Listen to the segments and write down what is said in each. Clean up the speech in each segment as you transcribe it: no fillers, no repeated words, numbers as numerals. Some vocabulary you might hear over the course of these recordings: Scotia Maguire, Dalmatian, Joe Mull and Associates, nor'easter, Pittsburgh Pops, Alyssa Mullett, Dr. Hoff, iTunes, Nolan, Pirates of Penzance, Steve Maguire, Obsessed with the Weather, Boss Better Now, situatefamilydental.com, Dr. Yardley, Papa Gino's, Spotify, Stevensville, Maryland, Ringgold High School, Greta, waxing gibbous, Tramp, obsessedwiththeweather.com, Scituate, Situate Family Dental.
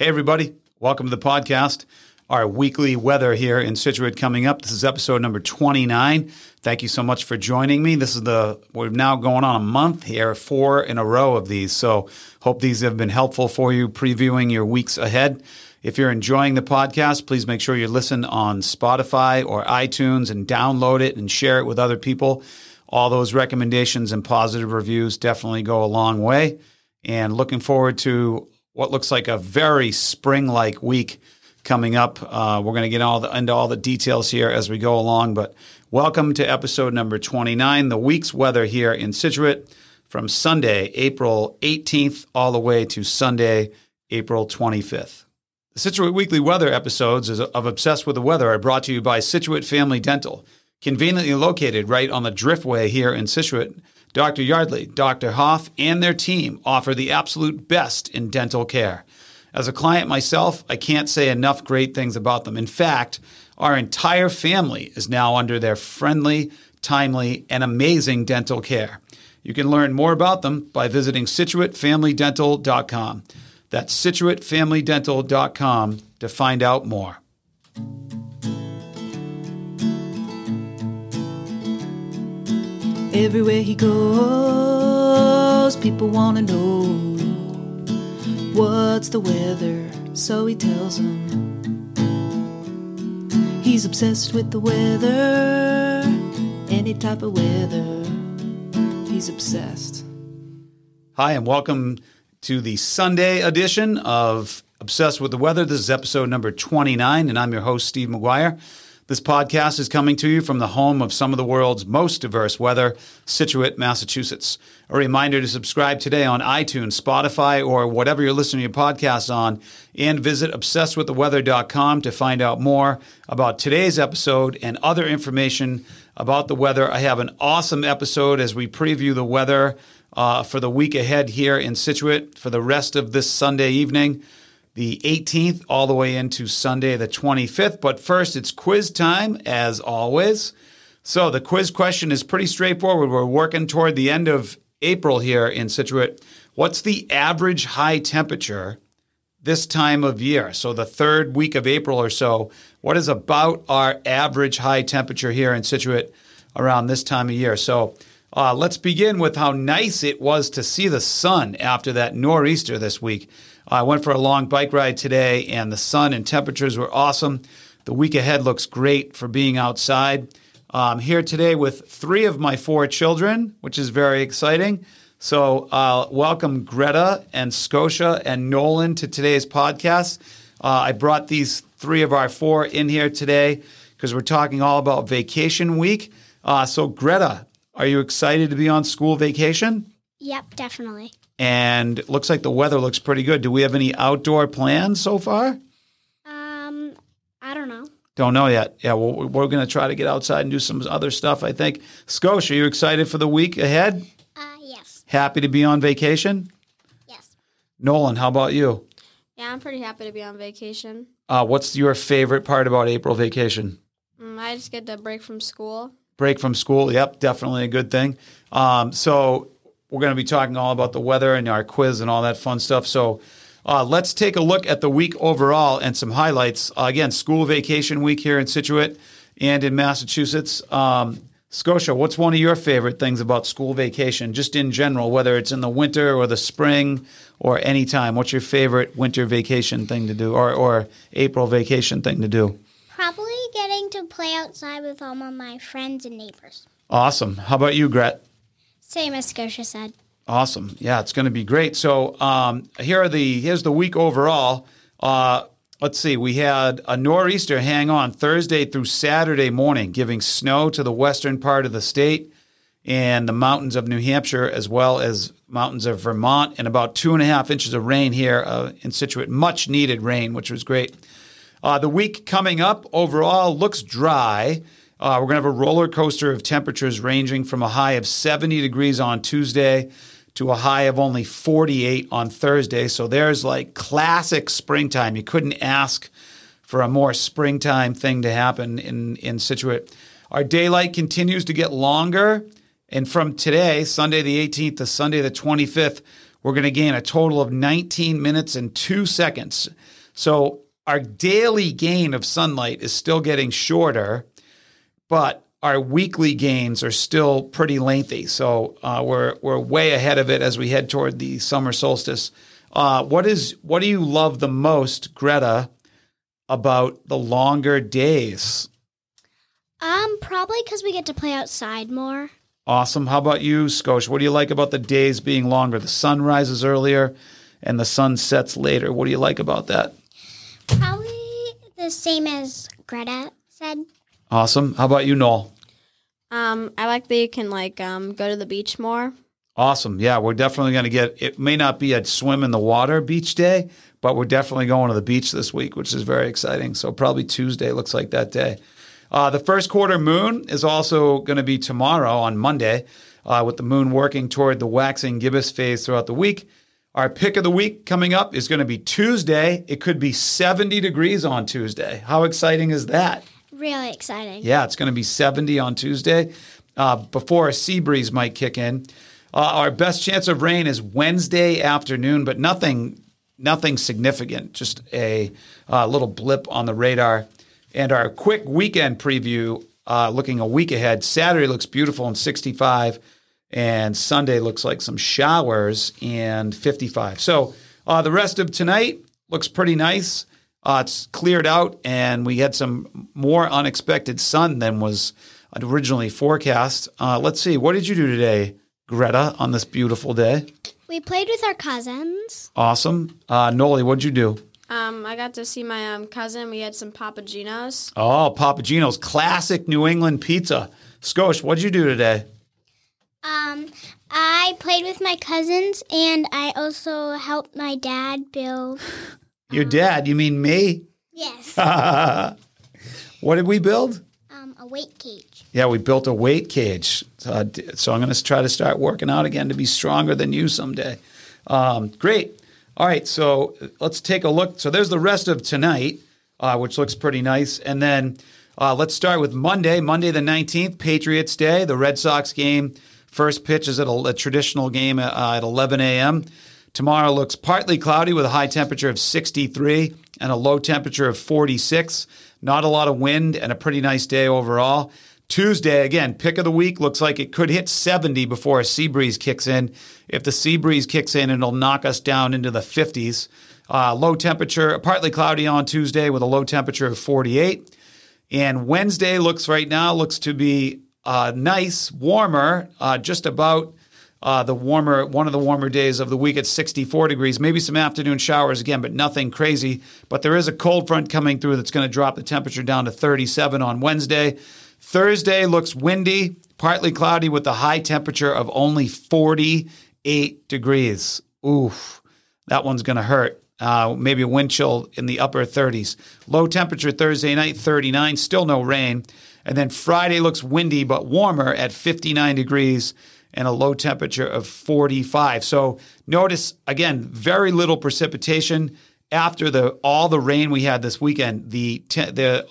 Hey, everybody. Welcome to the podcast. Our weekly weather here in Situate coming up. This is episode number 29. Thank you so much for joining me. This is we're now going on a month here, 4 in a row of these. So hope these have been helpful for you previewing your weeks ahead. If you're enjoying the podcast, please make sure you listen on Spotify or iTunes and download it and share it with other people. All those recommendations and positive reviews definitely go a long way. And looking forward to what looks like a very spring-like week coming up. We're going to get into all the details here as we go along, but welcome to episode number 29, the week's weather here in Situate from Sunday, April 18th, all the way to Sunday, April 25th. The Situate Weekly Weather episodes of Obsessed with the Weather are brought to you by Situate Family Dental, conveniently located right on the Driftway here in Situate. Dr. Yardley, Dr. Hoff, and their team offer the absolute best in dental care. As a client myself, I can't say enough great things about them. In fact, our entire family is now under their friendly, timely, and amazing dental care. You can learn more about them by visiting situatefamilydental.com. That's situatefamilydental.com to find out more. Everywhere he goes, people want to know what's the weather, so he tells them he's obsessed with the weather, any type of weather, he's obsessed. Hi, and welcome to the Sunday edition of Obsessed with the Weather. This is episode number 29, and I'm your host, Steve Maguire. This podcast is coming to you from the home of some of the world's most diverse weather, Situate, Massachusetts. A reminder to subscribe today on iTunes, Spotify, or whatever you're listening to your podcast on, and visit obsessedwiththeweather.com to find out more about today's episode and other information about the weather. I have an awesome episode as we preview the weather for the week ahead here in Situate for the rest of this Sunday evening, the 18th, all the way into Sunday, the 25th. But first, it's quiz time, as always. So the quiz question is pretty straightforward. We're working toward the end of April here in Situate. What's the average high temperature this time of year? So the third week of April or so, what is about our average high temperature here in Situate around this time of year? So let's begin with how nice it was to see the sun after that nor'easter this week. I went for a long bike ride today, and the sun and temperatures were awesome. The week ahead looks great for being outside. I'm here today with 3 of my 4 children, which is very exciting. So welcome Greta and Scotia and Nolan to today's podcast. I brought these 3 of our 4 in here today because we're talking all about vacation week. So Greta, are you excited to be on school vacation? Yep, definitely. And it looks like the weather looks pretty good. Do we have any outdoor plans so far? I don't know. Don't know yet. Yeah, well, we're going to try to get outside and do some other stuff, I think. Scotia, are you excited for the week ahead? Yes. Happy to be on vacation? Yes. Nolan, how about you? Yeah, I'm pretty happy to be on vacation. What's your favorite part about April vacation? I just get to break from school. Break from school, yep, definitely a good thing. So we're going to be talking all about the weather and our quiz and all that fun stuff. So let's take a look at the week overall and some highlights. Again, school vacation week here in Situate and in Massachusetts. Scotia, what's one of your favorite things about school vacation, just in general, whether it's in the winter or the spring or any time? What's your favorite winter vacation thing to do or April vacation thing to do? Probably getting to play outside with all of my friends and neighbors. Awesome. How about you, Gret? Same as Scotia said. Awesome. Yeah, it's going to be great. So here's the week overall. Let's see. We had a nor'easter hang on Thursday through Saturday morning, giving snow to the western part of the state and the mountains of New Hampshire as well as mountains of Vermont, and about 2.5 inches of rain here in Situate. Much needed rain, which was great. The week coming up overall looks dry. We're going to have a roller coaster of temperatures ranging from a high of 70 degrees on Tuesday to a high of only 48 on Thursday. So there's like classic springtime. You couldn't ask for a more springtime thing to happen in Situate. Our daylight continues to get longer. And from today, Sunday the 18th to Sunday the 25th, We're going to gain a total of 19 minutes and 2 seconds. So our daily gain of sunlight is still getting shorter, but our weekly gains are still pretty lengthy. So we're way ahead of it as we head toward the summer solstice. What do you love the most, Greta, about the longer days? Probably because we get to play outside more. Awesome. How about you, Scotia? What do you like about the days being longer? The sun rises earlier and the sun sets later. What do you like about that? Probably the same as Greta said. Awesome. How about you, Noel? I like that you can go to the beach more. Awesome. Yeah, we're definitely going to get, it may not be a swim in the water beach day, but we're definitely going to the beach this week, which is very exciting. So probably Tuesday looks like that day. The first quarter moon is also going to be tomorrow on Monday, with the moon working toward the waxing gibbous phase throughout the week. Our pick of the week coming up is going to be Tuesday. It could be 70 degrees on Tuesday. How exciting is that? Really exciting. Yeah, it's going to be 70 on Tuesday before a sea breeze might kick in. Our best chance of rain is Wednesday afternoon, but nothing significant, just a little blip on the radar. And our quick weekend preview, looking a week ahead, Saturday looks beautiful in 65, and Sunday looks like some showers in 55. So the rest of tonight looks pretty nice. It's cleared out, and we had some more unexpected sun than was originally forecast. Let's see. What did you do today, Greta, on this beautiful day? We played with our cousins. Awesome. Noli, what did you do? I got to see my cousin. We had some Papa Gino's. Oh, Papa Gino's. Classic New England pizza. Skosh, what did you do today? I played with my cousins, and I also helped my dad build. Your dad? You mean me? Yes. What did we build? A weight cage. Yeah, we built a weight cage. So I'm going to try to start working out again to be stronger than you someday. Great. All right, so let's take a look. So there's the rest of tonight, which looks pretty nice. And then let's start with Monday. Monday the 19th, Patriots Day, the Red Sox game. First pitch is at a traditional game at 11 a.m. Tomorrow looks partly cloudy with a high temperature of 63 and a low temperature of 46. Not a lot of wind and a pretty nice day overall. Tuesday, again, pick of the week, looks like it could hit 70 before a sea breeze kicks in. If the sea breeze kicks in, it'll knock us down into the 50s. Low temperature, partly cloudy on Tuesday with a low temperature of 48. And Wednesday looks to be nice, warmer, just about one of the warmer days of the week at 64 degrees. Maybe some afternoon showers again, but nothing crazy. But there is a cold front coming through that's going to drop the temperature down to 37 on Wednesday. Thursday looks windy, partly cloudy with a high temperature of only 48 degrees. Oof, that one's going to hurt. Maybe a wind chill in the upper 30s. Low temperature Thursday night, 39, still no rain. And then Friday looks windy but warmer at 59 degrees and a low temperature of 45. So notice, again, very little precipitation. After all the rain we had this weekend,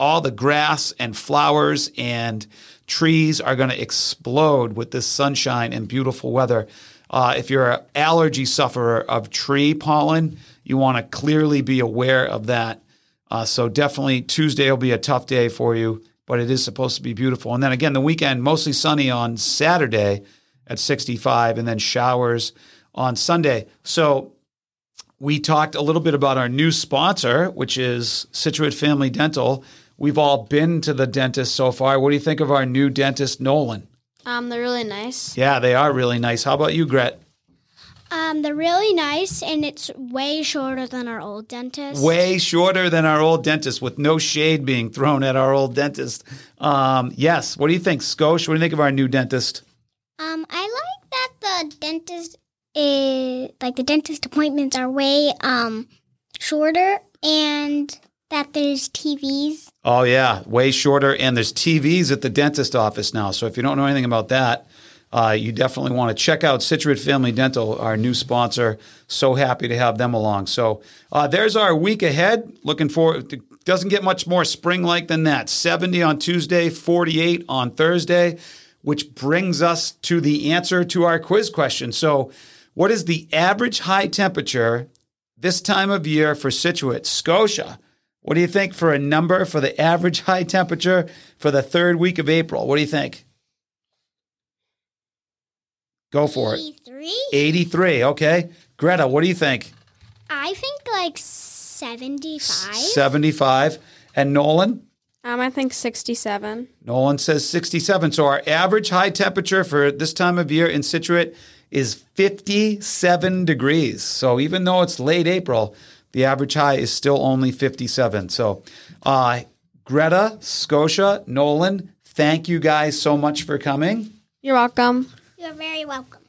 all the grass and flowers and trees are going to explode with this sunshine and beautiful weather. If you're an allergy sufferer of tree pollen, you want to clearly be aware of that. So definitely Tuesday will be a tough day for you, but it is supposed to be beautiful. And then again, the weekend, mostly sunny on Saturday at 65 and then showers on Sunday. So we talked a little bit about our new sponsor, which is Situate Family Dental. We've all been to the dentist so far. What do you think of our new dentist, Nolan? They're really nice. Yeah, they are really nice. How about you, Gret? They're really nice, and it's way shorter than our old dentist. Way shorter than our old dentist, with no shade being thrown at our old dentist. Yes. What do you think, Skosh? What do you think of our new dentist? I like that the dentist the dentist appointments are way shorter, and that there's TVs. Oh, yeah, way shorter, and there's TVs at the dentist office now. So if you don't know anything about that, you definitely want to check out Situate Family Dental, our new sponsor. So happy to have them along. So there's our week ahead. Looking forward. It doesn't get much more spring-like than that. 70 on Tuesday, 48 on Thursday, which brings us to the answer to our quiz question. So What is the average high temperature this time of year for Situate, Scotia? What do you think for a number for the average high temperature for the third week of April? What do you think? Go for 83? It. 83. Okay. Greta, what do you think? I think like 75. 75. And Nolan? I think 67. Nolan says 67. So our average high temperature for this time of year in Situate is 57 degrees. So even though it's late April, the average high is still only 57. So Greta, Scotia, Nolan, thank you guys so much for coming. You're welcome. You're very welcome.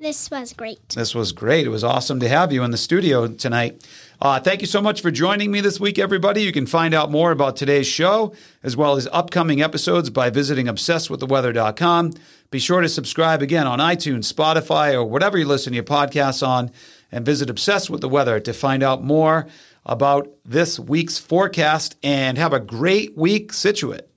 This was great. This was great. It was awesome to have you in the studio tonight. Thank you so much for joining me this week, everybody. You can find out more about today's show as well as upcoming episodes by visiting obsessedwiththeweather.com. Be sure to subscribe again on iTunes, Spotify, or whatever you listen to your podcasts on, and visit Obsessed with the Weather to find out more about this week's forecast. And have a great week, Situate.